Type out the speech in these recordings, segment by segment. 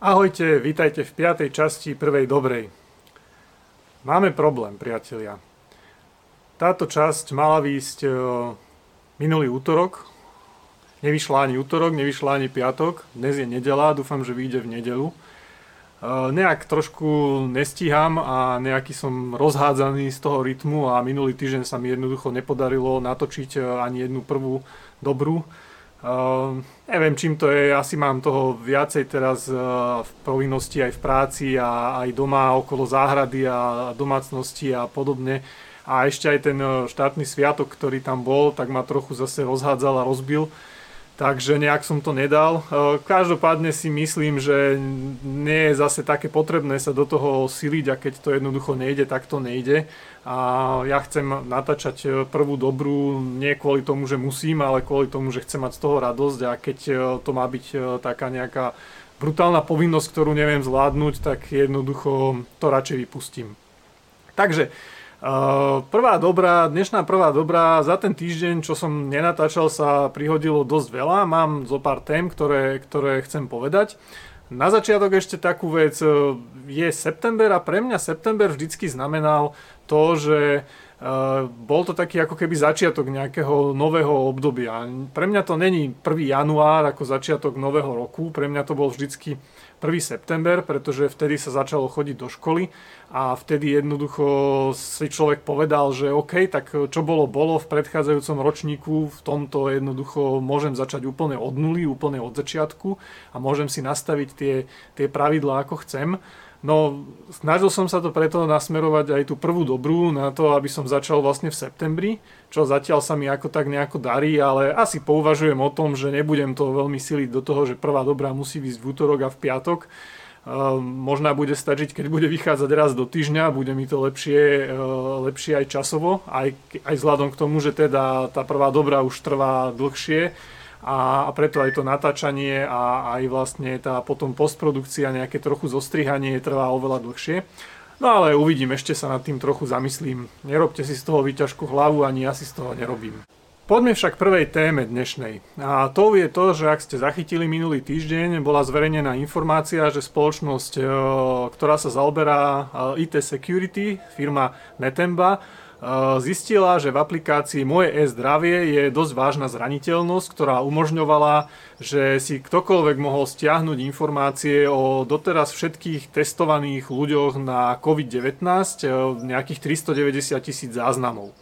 Ahojte, vítajte v 5. časti prvej dobrej. Máme problém, priatelia. Táto časť mala výjsť minulý útorok. Nevyšla ani útorok, nevyšla ani piatok. Dnes je nedeľa, dúfam, že vyjde v nedeľu. Nejak trošku nestíham a nejaký som rozhádzaný z toho rytmu a minulý týždeň sa mi jednoducho nepodarilo natočiť ani jednu prvú dobrú. Neviem, čím to je, asi mám toho viacej teraz v povinnosti aj v práci a aj doma okolo záhrady a domácnosti a podobne. A ešte aj ten štátny sviatok, ktorý tam bol, tak ma trochu zase rozhádzal a rozbil. Takže nejak som to nedal. Každopádne si myslím, že nie je zase také potrebné sa do toho siliť a keď to jednoducho nejde, tak to nejde. A ja chcem natáčať prvú dobrú nie kvôli tomu, že musím, ale kvôli tomu, že chcem mať z toho radosť a keď to má byť taká nejaká brutálna povinnosť, ktorú neviem zvládnuť, tak jednoducho to radšej vypustím. Takže dnešná prvá dobrá, za ten týždeň, čo som nenatáčal, sa prihodilo dosť veľa. Mám zo pár tém, ktoré chcem povedať. Na začiatok ešte takú vec, je september a pre mňa september vždycky znamenal to, že bol to taký ako keby začiatok nejakého nového obdobia. Pre mňa to není 1. január ako začiatok nového roku, pre mňa to bol vždycky 1. september, pretože vtedy sa začalo chodiť do školy a vtedy jednoducho si človek povedal, že OK, tak čo bolo v predchádzajúcom ročníku, v tomto jednoducho môžem začať úplne od nuly, úplne od začiatku a môžem si nastaviť tie pravidlá ako chcem. No, snažil som sa to preto nasmerovať aj tú prvú dobrú na to, aby som začal vlastne v septembri, čo zatiaľ sa mi ako tak nejako darí, ale asi pouvažujem o tom, že nebudem to veľmi siliť do toho, že prvá dobrá musí ísť v útorok a v piatok. Možná bude stačiť, keď bude vychádzať raz do týždňa, bude mi to lepšie aj časovo, aj vzhľadom k tomu, že teda tá prvá dobrá už trvá dlhšie. A preto aj to natáčanie a aj vlastne tá potom postprodukcia, nejaké trochu zostrihanie trvá oveľa dlhšie. No ale uvidím, ešte sa nad tým trochu zamyslím. Nerobte si z toho výťažku hlavu, ani ja si z toho nerobím. Poďme však prvej téme dnešnej. A to je to, že ak ste zachytili minulý týždeň, bola zverejnená informácia, že spoločnosť, ktorá sa zaoberá IT security, firma Netemba, zistila, že v aplikácii Moje e-zdravie je dosť vážna zraniteľnosť, ktorá umožňovala, že si ktokoľvek mohol stiahnuť informácie o doteraz všetkých testovaných ľuďoch na COVID-19, nejakých 390 000 záznamov.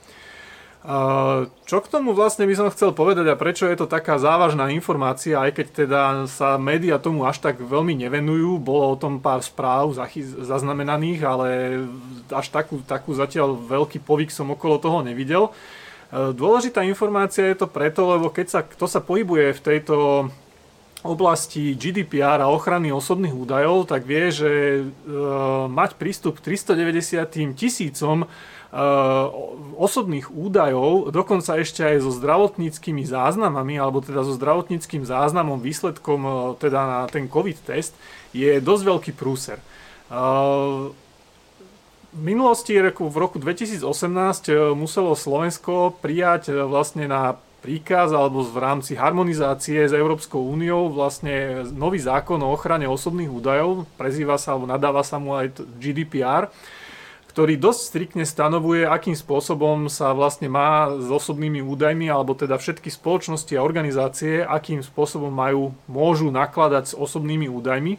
Čo k tomu vlastne by som chcel povedať a prečo je to taká závažná informácia, aj keď teda sa médiá tomu až tak veľmi nevenujú, bolo o tom pár správ zaznamenaných, ale až takú zatiaľ veľký povyk som okolo toho nevidel. Dôležitá informácia je to preto, lebo kto sa pohybuje v tejto oblasti GDPR a ochrany osobných údajov, tak vie, že mať prístup k 390 000 osobných údajov, dokonca ešte aj so zdravotníckymi záznamami, alebo teda so zdravotníckym záznamom, výsledkom teda na ten COVID test, je dosť veľký prúser. V minulosti, v roku 2018, muselo Slovensko prijať vlastne na príkaz alebo v rámci harmonizácie s Európskou úniou vlastne nový zákon o ochrane osobných údajov, prezýva sa alebo nadáva sa mu aj GDPR, ktorý dosť striktne stanovuje, akým spôsobom sa vlastne má s osobnými údajmi alebo teda všetky spoločnosti a organizácie, akým spôsobom môžu nakladať s osobnými údajmi.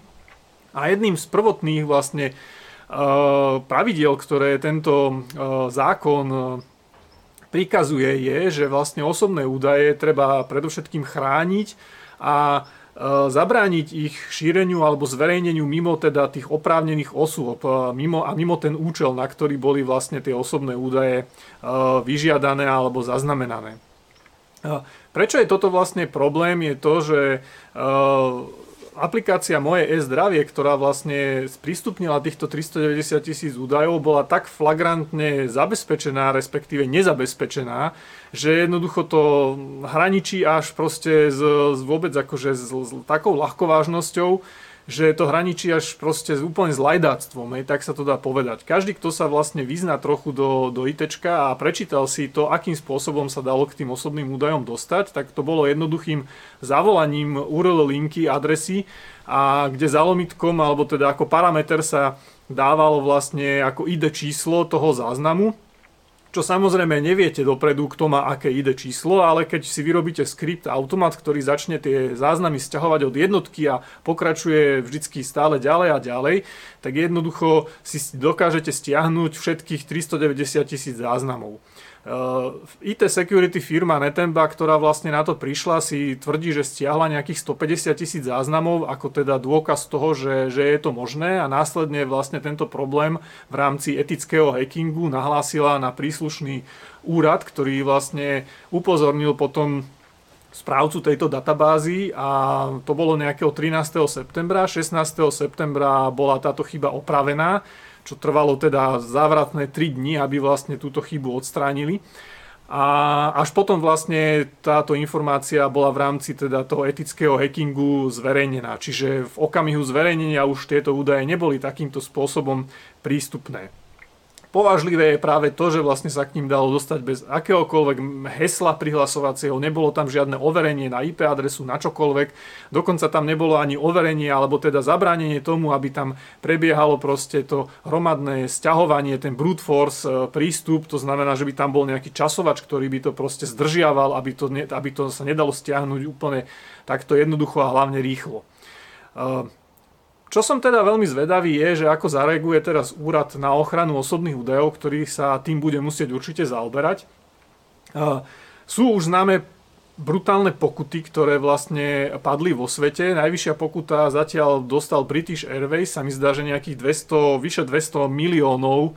A jedným z prvotných vlastne pravidiel, ktoré tento zákon prikazuje, je, že vlastne osobné údaje treba predovšetkým chrániť a zabrániť ich šíreniu alebo zverejneniu mimo teda tých oprávnených osôb mimo ten účel, na ktorý boli vlastne tie osobné údaje vyžiadané alebo zaznamenané. Prečo je toto vlastne problém, je to, že aplikácia Moje e-zdravie, ktorá vlastne sprístupnila týchto 390 000 údajov, bola tak flagrantne zabezpečená, respektíve nezabezpečená, že jednoducho to hraničí až proste vôbec akože s takou ľahkovážnosťou, že to hraničí až proste úplne s lajdáctvom, tak sa to dá povedať. Každý, kto sa vlastne vyzná trochu do ITčka a prečítal si to, akým spôsobom sa dalo k tým osobným údajom dostať, tak to bolo jednoduchým zavolaním URL linky adresy a kde za lomitkom, alebo teda ako parameter sa dávalo vlastne ako ID číslo toho záznamu, čo samozrejme neviete dopredu, kto má aké ID číslo, ale keď si vyrobíte skript, automat, ktorý začne tie záznamy sťahovať od jednotky a pokračuje vždycky stále ďalej a ďalej, tak jednoducho si dokážete stiahnuť všetkých 390 000 záznamov. IT security firma Netemba, ktorá vlastne na to prišla, si tvrdí, že stiahla nejakých 150 000 záznamov ako teda dôkaz toho, že je to možné, a následne vlastne tento problém v rámci etického hackingu nahlásila na príslušný úrad, ktorý vlastne upozornil potom správcu tejto databázy, a to bolo nejakého 13. septembra. 16. septembra bola táto chyba opravená, čo trvalo teda závratné 3 dni, aby vlastne túto chybu odstránili. A až potom vlastne táto informácia bola v rámci teda toho etického hackingu zverejnená. Čiže v okamihu zverejnenia už tieto údaje neboli takýmto spôsobom prístupné. Považlivé je práve to, že vlastne sa k ním dalo dostať bez akéhokoľvek hesla prihlasovacieho, nebolo tam žiadne overenie na IP adresu, na čokoľvek, dokonca tam nebolo ani overenie, alebo teda zabránenie tomu, aby tam prebiehalo proste to hromadné sťahovanie, ten brute force prístup, to znamená, že by tam bol nejaký časovač, ktorý by to proste zdržiaval, aby to sa nedalo stiahnuť úplne takto jednoducho a hlavne rýchlo. Čo som teda veľmi zvedavý je, že ako zareaguje teraz úrad na ochranu osobných údajov, ktorý sa tým bude musieť určite zaoberať. Sú už známe brutálne pokuty, ktoré vlastne padli vo svete. Najvyššia pokuta zatiaľ dostal British Airways, sa mi zdá, že nejakých vyše 200 miliónov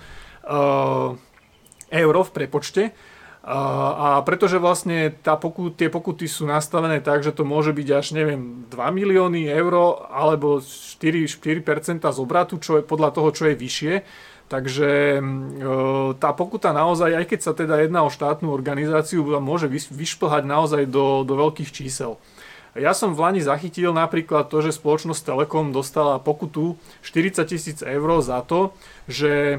eur v prepočte. A pretože vlastne tie pokuty sú nastavené tak, že to môže byť až, 2 milióny eur alebo 4% z obratu, čo je podľa toho, čo je vyššie. Takže tá pokuta naozaj, aj keď sa teda jedná o štátnu organizáciu, môže vyšplhať naozaj do veľkých čísel. Ja som v Lani zachytil napríklad to, že spoločnosť Telekom dostala pokutu 40 000 eur za to, že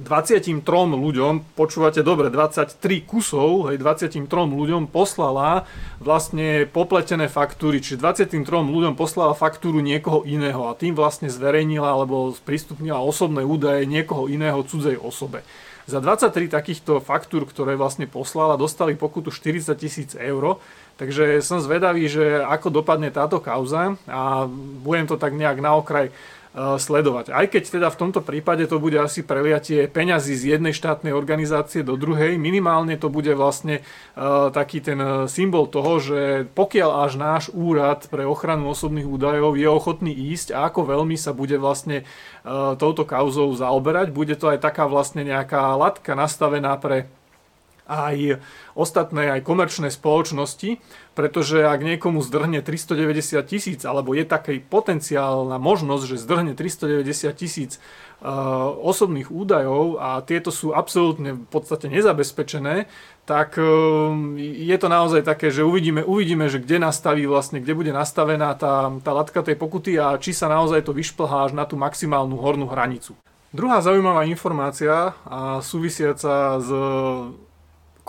23 ľuďom, počúvate dobre, 23 kusov, 23 ľuďom poslala vlastne popletené faktúry, čiže 23 ľuďom poslala faktúru niekoho iného a tým vlastne zverejnila alebo sprístupnila osobné údaje niekoho iného, cudzej osobe. Za 23 takýchto faktúr, ktoré vlastne poslala, dostali pokutu 40 000 eur, takže som zvedavý, že ako dopadne táto kauza, a budem to tak nejak na okraj sledovať. Aj keď teda v tomto prípade to bude asi preliatie peňazí z jednej štátnej organizácie do druhej, minimálne to bude vlastne taký ten symbol toho, že pokiaľ až náš úrad pre ochranu osobných údajov je ochotný ísť a ako veľmi sa bude vlastne touto kauzou zaoberať, bude to aj taká vlastne nejaká latka nastavená pre aj ostatné, aj komerčné spoločnosti, pretože ak niekomu zdrhne 390 000, alebo je taký potenciálna možnosť, že zdrhne 390 000 osobných údajov a tieto sú absolútne v podstate nezabezpečené, tak je to naozaj také, že uvidíme, že kde bude nastavená tá latka tej pokuty a či sa naozaj to vyšplhá až na tú maximálnu hornú hranicu. Druhá zaujímavá informácia a súvisiaca s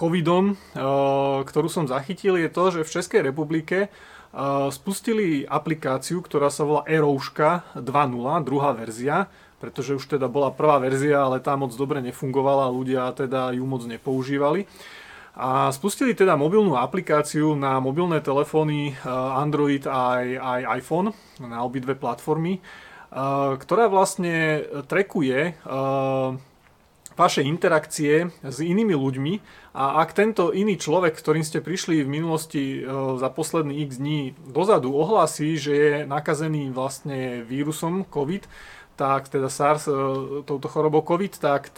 covidom, ktorú som zachytil, je to, že v Českej republike spustili aplikáciu, ktorá sa volá eRouška 2.0, druhá verzia, pretože už teda bola prvá verzia, ale tá moc dobre nefungovala, ľudia teda ju moc nepoužívali. A spustili teda mobilnú aplikáciu na mobilné telefóny Android aj iPhone, na obidve platformy, ktorá vlastne trackuje vaše interakcie s inými ľuďmi, a ak tento iný človek, ktorým ste prišli v minulosti za posledných x dní dozadu, ohlási, že je nakazený vlastne vírusom COVID, tak teda SARS, touto chorobou COVID, tak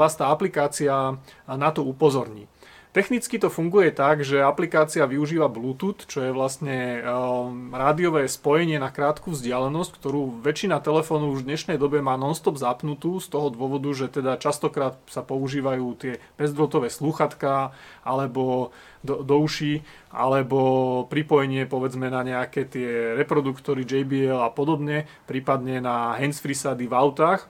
vás tá aplikácia na to upozorní. Technicky to funguje tak, že aplikácia využíva Bluetooth, čo je vlastne rádiové spojenie na krátku vzdialenosť, ktorú väčšina telefónov už v dnešnej dobe má non-stop zapnutú z toho dôvodu, že teda častokrát sa používajú tie bezdrôtové slúchadká alebo do uší, alebo pripojenie povedzme na nejaké tie reproduktory JBL a podobne, prípadne na handsfree sady v autách.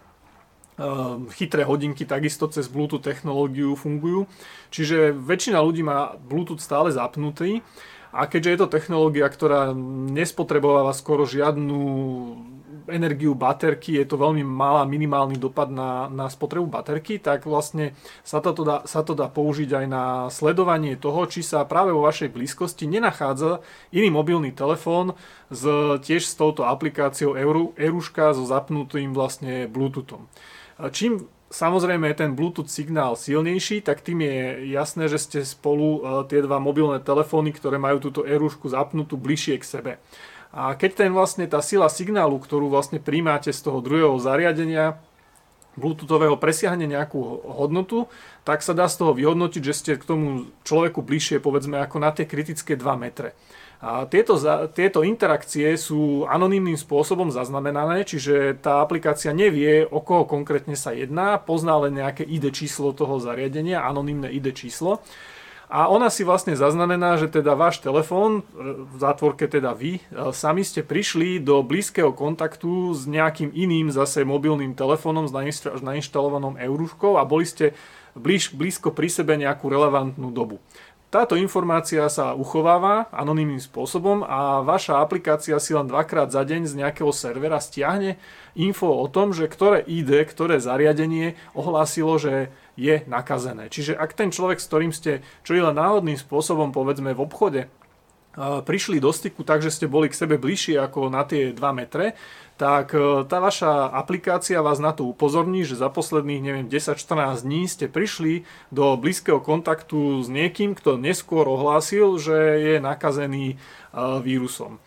Chytré hodinky takisto cez Bluetooth technológiu fungujú, čiže väčšina ľudí má Bluetooth stále zapnutý A keďže je to technológia, ktorá nespotrebováva skoro žiadnu energiu baterky, je to veľmi minimálny dopad na spotrebu baterky, tak vlastne sa to dá použiť aj na sledovanie toho, či sa práve vo vašej blízkosti nenachádza iný mobilný telefón tiež s touto aplikáciou eRouška so zapnutým vlastne Bluetoothom. Čím samozrejme je ten Bluetooth signál silnejší, tak tým je jasné, že ste spolu tie dva mobilné telefóny, ktoré majú túto eRoušku zapnutú, bližšie k sebe. A keď tá sila signálu, ktorú vlastne príjmate z toho druhého zariadenia Bluetoothového, presiahne nejakú hodnotu, tak sa dá z toho vyhodnotiť, že ste k tomu človeku bližšie, povedzme, ako na tie kritické 2 metre. A tieto interakcie sú anonymným spôsobom zaznamenané, čiže tá aplikácia nevie, o koho konkrétne sa jedná, pozná len nejaké ID číslo toho zariadenia, anonymné ID číslo. A ona si vlastne zaznamená, že teda váš telefón, v zátvorke teda vy, sami ste prišli do blízkeho kontaktu s nejakým iným zase mobilným telefónom s nainštalovanou eRouškou a boli ste blízko pri sebe nejakú relevantnú dobu. Táto informácia sa uchováva anonymným spôsobom a vaša aplikácia si len 2-krát za deň z nejakého servera stiahne info o tom, že ktoré ID, ktoré zariadenie ohlásilo, že je nakazené. Čiže ak ten človek, s ktorým ste čo je len náhodným spôsobom, povedzme v obchode, prišli do styku tak, že ste boli k sebe bližšie ako na tie 2 metre, tak tá vaša aplikácia vás na to upozorní, že za posledných 10-14 dní ste prišli do blízkeho kontaktu s niekým, kto neskôr ohlásil, že je nakazený vírusom.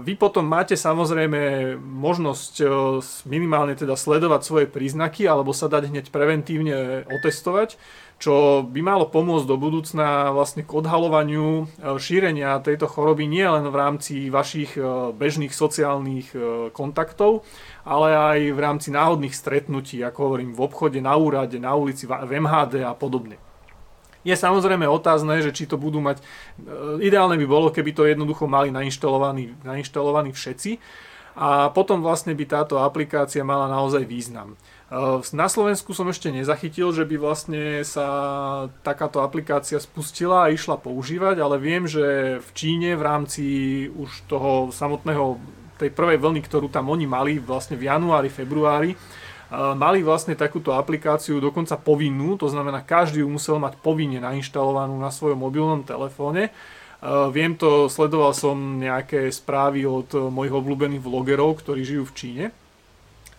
Vy potom máte samozrejme možnosť minimálne teda sledovať svoje príznaky alebo sa dať hneď preventívne otestovať, čo by malo pomôcť do budúcna vlastne k odhaľovaniu šírenia tejto choroby nie len v rámci vašich bežných sociálnych kontaktov, ale aj v rámci náhodných stretnutí, ako hovorím, v obchode, na úrade, na ulici, v MHD a podobne. Je samozrejme otázne, že či to budú mať, ideálne by bolo, keby to jednoducho mali nainštalovaní všetci a potom vlastne by táto aplikácia mala naozaj význam. Na Slovensku som ešte nezachytil, že by vlastne sa takáto aplikácia spustila a išla používať, ale viem, že v Číne v rámci už toho samotného, tej prvej vlny, ktorú tam oni mali vlastne v januári, februári, mali vlastne takúto aplikáciu dokonca povinnú, to znamená, každý ju musel mať povinne nainštalovanú na svojom mobilnom telefóne. Viem to, sledoval som nejaké správy od mojich obľúbených vlogerov, ktorí žijú v Číne.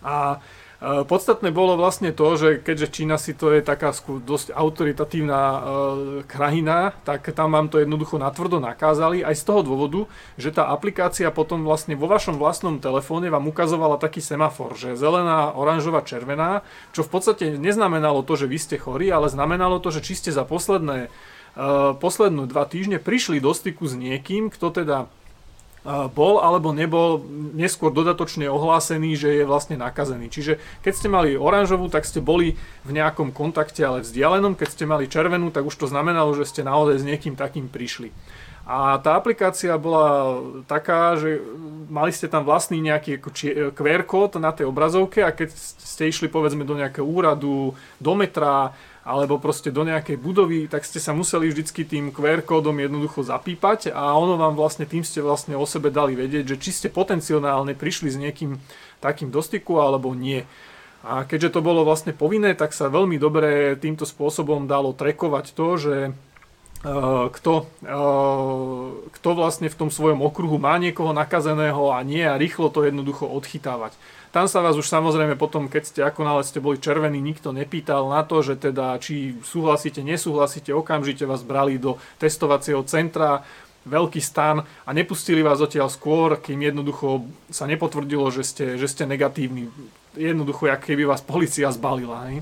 A podstatné bolo vlastne to, že keďže Čína si to je taká dosť autoritatívna krajina, tak tam vám to jednoducho natvrdo nakázali aj z toho dôvodu, že tá aplikácia potom vlastne vo vašom vlastnom telefóne vám ukazovala taký semafor, že zelená, oranžová, červená, čo v podstate neznamenalo to, že vy ste chorí, ale znamenalo to, že či ste za posledné 2 týždne prišli do styku s niekým, kto teda bol alebo nebol neskôr dodatočne ohlásený, že je vlastne nakazený. Čiže keď ste mali oranžovú, tak ste boli v nejakom kontakte, ale vzdialenom. Keď ste mali červenú, tak už to znamenalo, že ste naozaj s niekým takým prišli. A tá aplikácia bola taká, že mali ste tam vlastný nejaký QR kód na tej obrazovke a keď ste išli povedzme do nejakého úradu, do metra alebo proste do nejakej budovy, tak ste sa museli vždycky tým QR kódom jednoducho zapípať a ono vám vlastne, tým ste vlastne o sebe dali vedieť, že či ste potenciálne prišli s niekým takým do styku alebo nie. A keďže to bolo vlastne povinné, tak sa veľmi dobre týmto spôsobom dalo trackovať to, že kto vlastne v tom svojom okruhu má niekoho nakazeného a nie, a rýchlo to jednoducho odchytávať. Tam sa vás už samozrejme potom, keď ste akonále ste boli červení, nikto nepýtal na to, že teda či súhlasíte, nesúhlasíte, okamžite vás brali do testovacieho centra, veľký stan a nepustili vás odtiaľ skôr, kým jednoducho sa nepotvrdilo, že ste negatívni. Jednoducho, ako keby vás polícia zbalila, hej.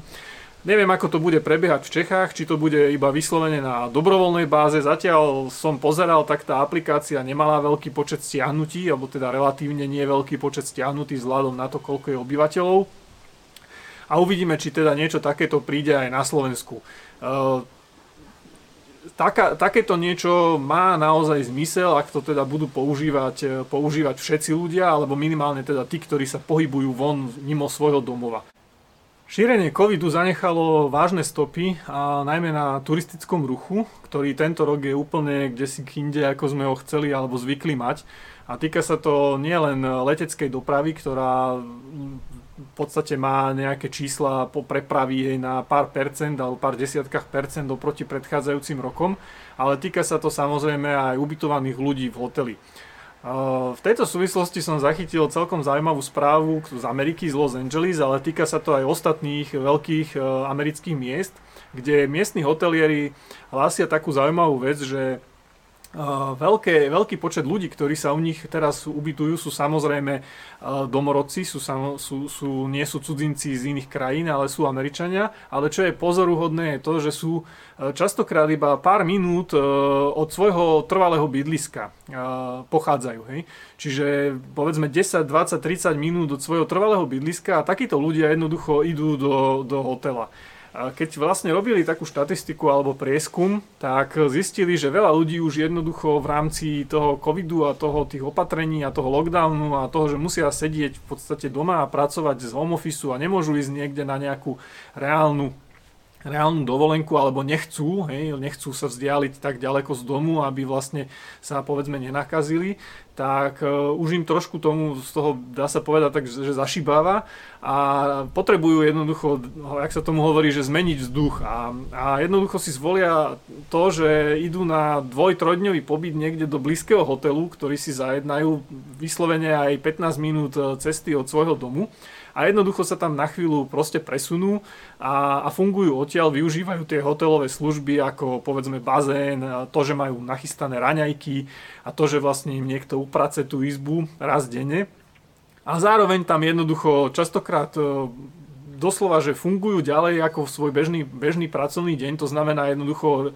Neviem, ako to bude prebiehať v Čechách, či to bude iba vyslovene na dobrovoľnej báze. Zatiaľ som pozeral, tak tá aplikácia nemala veľký počet stiahnutí, alebo teda relatívne nie veľký počet stiahnutí vzhľadom na to, koľko je obyvateľov. A uvidíme, či teda niečo takéto príde aj na Slovensku. Takéto niečo má naozaj zmysel, ak to teda budú používať všetci ľudia, alebo minimálne teda tí, ktorí sa pohybujú von mimo svojho domova. Šírenie covidu zanechalo vážne stopy, a najmä na turistickom ruchu, ktorý tento rok je úplne kdesi inde, ako sme ho chceli alebo zvykli mať. A týka sa to nielen leteckej dopravy, ktorá v podstate má nejaké čísla po prepravy jej na pár percent alebo pár desiatkách percent oproti predchádzajúcim rokom, ale týka sa to samozrejme aj ubytovaných ľudí v hoteli. V tejto súvislosti som zachytil celkom zaujímavú správu z Ameriky, z Los Angeles, ale týka sa to aj ostatných veľkých amerických miest, kde miestni hotelieri hlásia takú zaujímavú vec, že veľký počet ľudí, ktorí sa u nich teraz ubytujú, sú samozrejme domorodci, nie sú cudzinci z iných krajín, ale sú Američania. Ale čo je pozoruhodné je to, že sú častokrát iba pár minút od svojho trvalého bydliska pochádzajú. Hej? Čiže povedzme 10, 20, 30 minút od svojho trvalého bydliska a takíto ľudia jednoducho idú do hotela. Keď vlastne robili takú štatistiku alebo prieskum, tak zistili, že veľa ľudí už jednoducho v rámci toho covidu a tých opatrení a toho lockdownu a toho, že musia sedieť v podstate doma a pracovať z home office a nemôžu ísť niekde na nejakú reálnu dovolenku alebo nechcú sa vzdialiť tak ďaleko z domu, aby vlastne sa povedzme nenakazili, tak už im trošku tomu z toho dá sa povedať tak, že zašibáva a potrebujú jednoducho, jak sa tomu hovorí, že zmeniť vzduch a jednoducho si zvolia to, že idú na 2-3-dňový pobyt niekde do blízkeho hotelu, ktorý si zajednajú vyslovene aj 15 minút cesty od svojho domu. A jednoducho sa tam na chvíľu proste presunú a fungujú odtiaľ, využívajú tie hotelové služby ako povedzme bazén, to, že majú nachystané raňajky a to, že vlastne im niekto uprace tú izbu raz denne. A zároveň tam jednoducho častokrát doslova, že fungujú ďalej ako v svoj bežný pracovný deň, to znamená jednoducho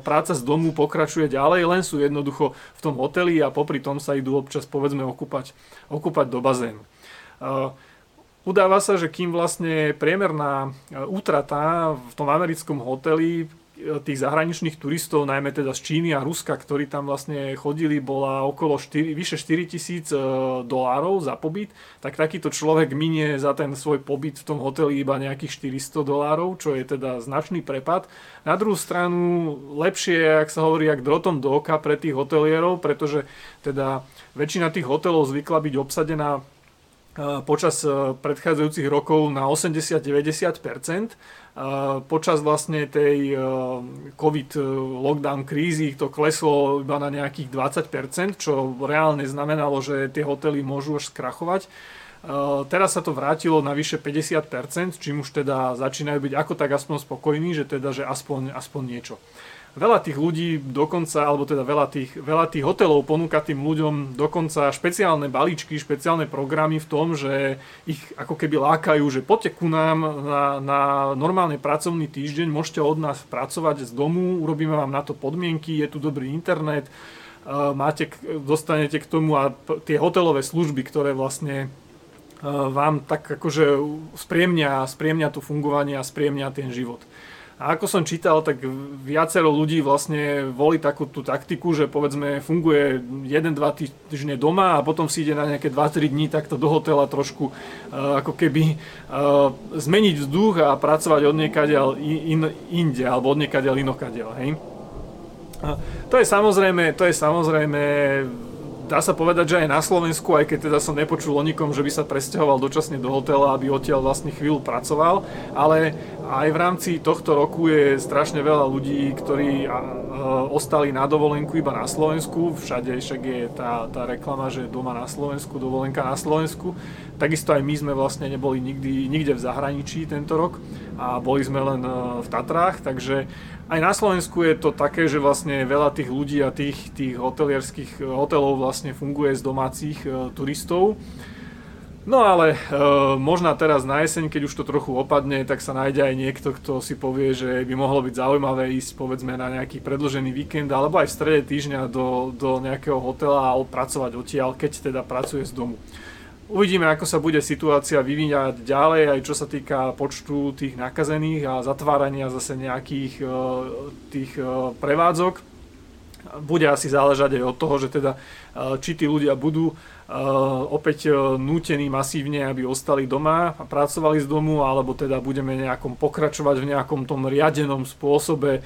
práca z domu pokračuje ďalej, len sú jednoducho v tom hoteli a popri tom sa idú občas povedzme okúpať do bazénu. Udáva sa, že kým vlastne priemerná útrata v tom americkom hoteli tých zahraničných turistov, najmä teda z Číny a Ruska, ktorí tam vlastne chodili, bola okolo vyše $4,000 za pobyt, tak takýto človek minie za ten svoj pobyt v tom hoteli iba nejakých $400, čo je teda značný prepad. Na druhú stranu lepšie, ak sa hovorí, jak drotom do oka pre tých hotelierov, pretože teda väčšina tých hotelov zvykla byť obsadená počas predchádzajúcich rokov na 80-90%. Počas vlastne tej COVID lockdown krízy to kleslo iba na nejakých 20%, čo reálne znamenalo, že tie hotely môžu až skrachovať. Teraz sa to vrátilo na vyše 50%, čím už teda začínajú byť ako tak aspoň spokojní, že aspoň niečo. Veľa tých ľudí dokonca, alebo teda veľa tých hotelov ponúka tým ľuďom dokonca špeciálne balíčky, špeciálne programy v tom, že ich ako keby lákajú, že poďte ku nám na normálny pracovný týždeň, môžete od nás pracovať z domu, urobíme vám na to podmienky, je tu dobrý internet, dostanete k tomu a tie hotelové služby, ktoré vlastne vám tak akože spriemňa to fungovanie a spriemňa ten život. A ako som čítal, tak viacero ľudí vlastne volí takú tú taktiku, že povedzme funguje 1-2 týždne doma a potom si ide na nejaké 2-3 dní takto do hotela trošku ako keby zmeniť vzduch a pracovať od niekadeľ inde alebo od niekadeľ inokadeľ. Hej? To je samozrejme dá sa povedať, že aj na Slovensku, aj keď teda som nepočul o nikom, že by sa presťahoval dočasne do hotela, aby odtiaľ vlastne chvíľu pracoval, ale aj v rámci tohto roku je strašne veľa ľudí, ktorí ostali na dovolenku iba na Slovensku, všade však je tá reklama, že doma na Slovensku, dovolenka na Slovensku, takisto aj my sme vlastne neboli nikde v zahraničí tento rok a boli sme len v Tatrách, takže aj na Slovensku je to také, že vlastne veľa tých ľudí a tých hotelierských hotelov vlastne funguje z domácich turistov. No ale možno teraz na jeseň, keď už to trochu opadne, tak sa nájde aj niekto, kto si povie, že by mohlo byť zaujímavé ísť povedzme na nejaký predĺžený víkend alebo aj v strede týždňa do nejakého hotela a pracovať odtiaľ, keď teda pracuje z domu. Uvidíme, ako sa bude situácia vyvíjať ďalej, aj čo sa týka počtu tých nakazených a zatvárania zase nejakých tých prevádzok. bude asi záležať aj od toho, že teda, či tí ľudia budú opäť nútení masívne, aby ostali doma a pracovali z domu, alebo teda budeme nejakom pokračovať v nejakom tom riadenom spôsobe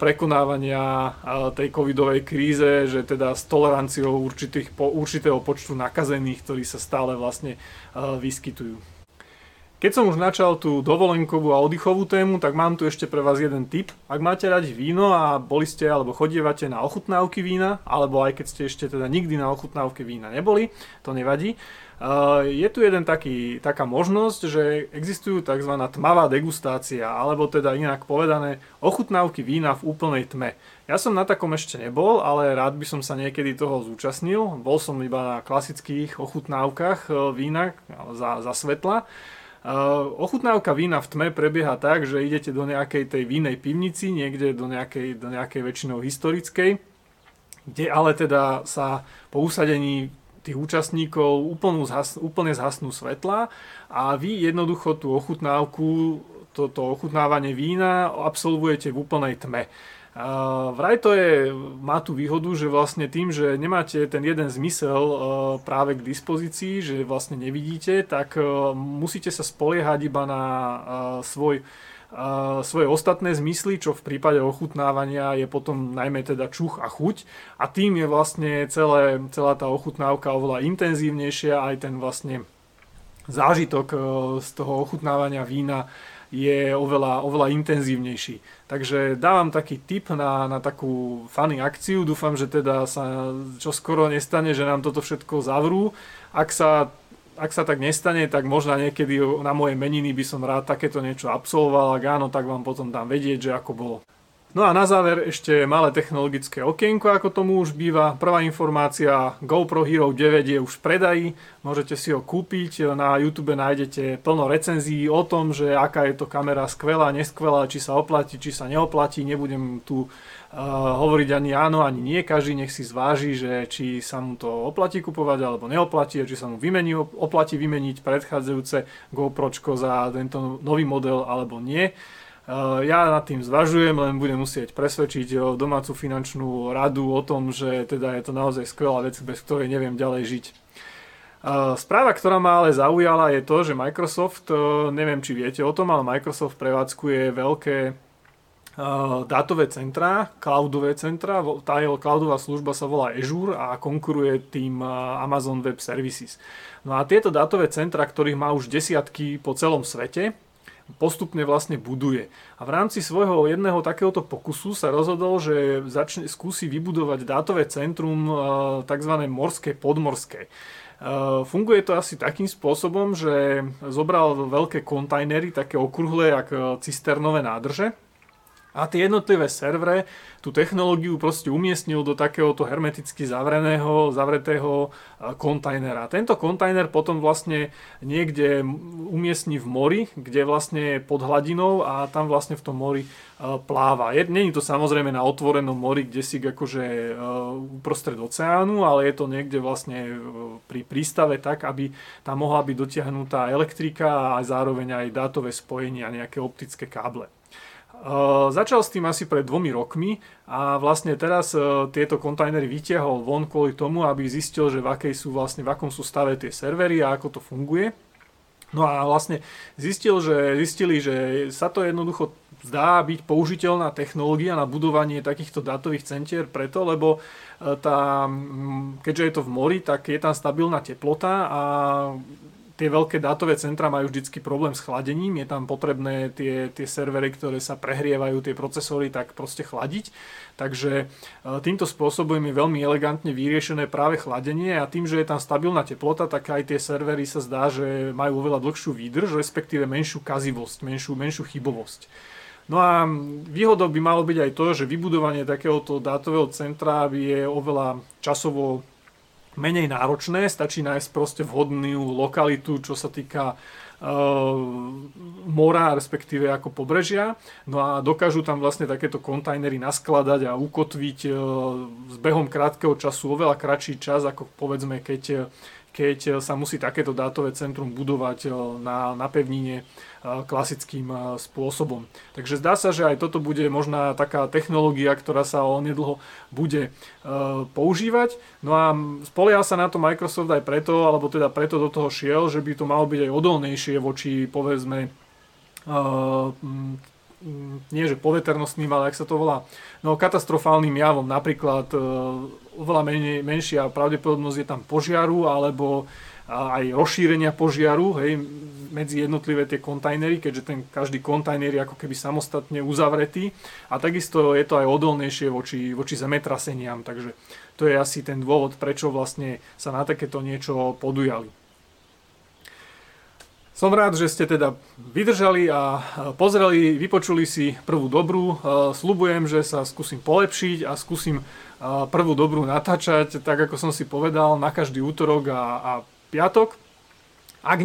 prekonávania tej covidovej kríze, že teda s toleranciou určitého počtu nakazených, ktorí sa stále vlastne vyskytujú. Keď som už načal tú dovolenkovú a oddychovú tému, tak mám tu ešte pre vás jeden tip. Ak máte radi víno a boli ste alebo chodievate na ochutnávky vína, alebo aj keď ste ešte teda nikdy na ochutnávke vína neboli, to nevadí. Je tu jeden taká možnosť, že existujú tzv. Tmavá degustácia, alebo teda inak povedané ochutnávky vína v úplnej tme. Ja som na takom ešte nebol, ale rád by som sa niekedy toho zúčastnil. Bol som iba na klasických ochutnávkach vína za svetla. Ochutnávka vína v tme prebieha tak, že idete do nejakej tej vínej pivnici, niekde do nejakej väčšinou historickej, kde ale teda sa po usadení tých účastníkov úplne zhasnú svetlá a vy jednoducho tú ochutnávku, toto ochutnávanie vína absolvujete v úplnej tme. Vraj to má tú výhodu, že vlastne tým, že nemáte ten jeden zmysel práve k dispozícii, že vlastne nevidíte, tak musíte sa spoliehať iba na svoje ostatné zmysly, čo v prípade ochutnávania je potom najmä teda čuch a chuť, a tým je vlastne celá tá ochutnávka oveľa intenzívnejšia, aj ten vlastne zážitok z toho ochutnávania vína je oveľa intenzívnejší. Takže dávam taký tip na takú funny akciu. Dúfam, že teda sa čoskoro nestane, že nám toto všetko zavrú. Ak sa tak nestane, tak možno niekedy na moje meniny by som rád takéto niečo absolvoval. Ak áno, tak vám potom dám vedieť, že ako bolo. No a na záver ešte malé technologické okienko, ako tomu už býva. Prvá informácia, GoPro Hero 9 je už v predaji, môžete si ho kúpiť, na YouTube nájdete plno recenzií o tom, že aká je to kamera skvelá, neskvelá, či sa oplatí, či sa neoplatí. Nebudem tu hovoriť ani áno, ani nie, každý nech si zváži, že či sa mu to oplatí kupovať alebo neoplatí, či sa mu oplatí vymeniť predchádzajúce GoPročko za tento nový model alebo nie. Ja nad tým zvažujem, len budem musieť presvedčiť domácu finančnú radu o tom, že teda je to naozaj skvelá vec, bez ktorej neviem ďalej žiť. Správa, ktorá ma ale zaujala, je to, že Microsoft, neviem či viete o tom, ale Microsoft prevádzkuje veľké dátové centra, cloudové centra. Tá jeho cloudová služba sa volá Azure a konkuruje tým Amazon Web Services. No a tieto dátové centra, ktorých má už desiatky po celom svete, postupne vlastne buduje. A v rámci svojho jedného takéhoto pokusu sa rozhodol, že skúsi vybudovať dátové centrum tzv. Morské podmorské. Funguje to asi takým spôsobom, že zobral veľké kontajnery, také okrúhle, ako cisternové nádrže, a tie jednotlivé servere tú technológiu proste umiestnil do takéhoto hermeticky zavretého kontajnera. Tento kontajner potom vlastne niekde umiestni v mori, kde vlastne je pod hladinou a tam vlastne v tom mori pláva. Není to samozrejme na otvorenom mori, kde si akože uprostred oceánu, ale je to niekde vlastne pri prístave tak, aby tam mohla byť dotiahnutá elektrika a zároveň aj dátové spojenie a nejaké optické káble. Začal s tým asi pred 2 rokmi a vlastne teraz tieto kontajnery vytiahol von kvôli tomu, aby zistil, že v akom sú stave tie servery a ako to funguje. No a vlastne zistili, že sa to jednoducho zdá byť použiteľná technológia na budovanie takýchto dátových centier preto, lebo keďže je to v mori, tak je tam stabilná teplota a tie veľké dátové centra majú vždycky problém s chladením, je tam potrebné tie servery, ktoré sa prehrievajú, tie procesory, tak proste chladiť. Takže týmto spôsobom je veľmi elegantne vyriešené práve chladenie a tým, že je tam stabilná teplota, tak aj tie servery sa zdá, že majú oveľa dlhšiu výdrž, respektíve menšiu kazivosť, menšiu chybovosť. No a výhodou by malo byť aj to, že vybudovanie takéhoto dátového centra je oveľa časovo menej náročné, stačí nájsť proste vhodnú lokalitu, čo sa týka mora, respektíve ako pobrežia. No a dokážu tam vlastne takéto kontajnery naskladať a ukotviť s behom krátkeho času oveľa kratší čas, ako povedzme, keď keď sa musí takéto dátové centrum budovať na pevnine klasickým spôsobom. Takže zdá sa, že aj toto bude možná taká technológia, ktorá sa onedlho bude používať. No a spoliehal sa na to Microsoft aj preto, alebo teda preto do toho šiel, že by to malo byť aj odolnejšie voči, povedzme, nie že poveternostným, ale ak sa to volá, no katastrofálnym javom, napríklad oveľa menšia pravdepodobnosť je tam požiaru alebo aj rozšírenia požiaru, hej, medzi jednotlivé tie kontajnery, keďže ten každý kontajner je ako keby samostatne uzavretý, a takisto je to aj odolnejšie voči zemetraseniam, takže to je asi ten dôvod, prečo vlastne sa na takéto niečo podujali. Som rád, že ste teda vydržali a pozreli, vypočuli si prvú dobrú. Sľubujem, že sa skúsim polepšiť a skúsim prvú dobrú natáčať, tak ako som si povedal, na každý útorok a piatok. Ak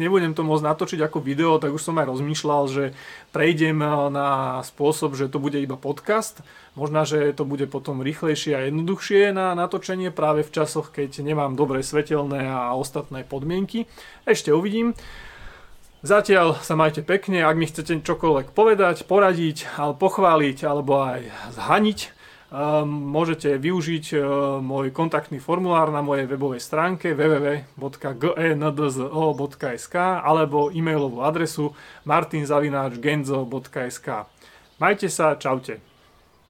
nebudem to môcť natočiť ako video, tak už som aj rozmýšľal, že prejdem na spôsob, že to bude iba podcast. Možno, že to bude potom rýchlejšie a jednoduchšie na natočenie práve v časoch, keď nemám dobré svetelné a ostatné podmienky. Ešte uvidím. Zatiaľ sa majte pekne. Ak mi chcete čokoľvek povedať, poradiť, pochváliť alebo aj zhaniť, môžete využiť môj kontaktný formulár na mojej webovej stránke www.gendzo.sk alebo e-mailovú adresu martin@genzo.sk. Majte sa, čaute.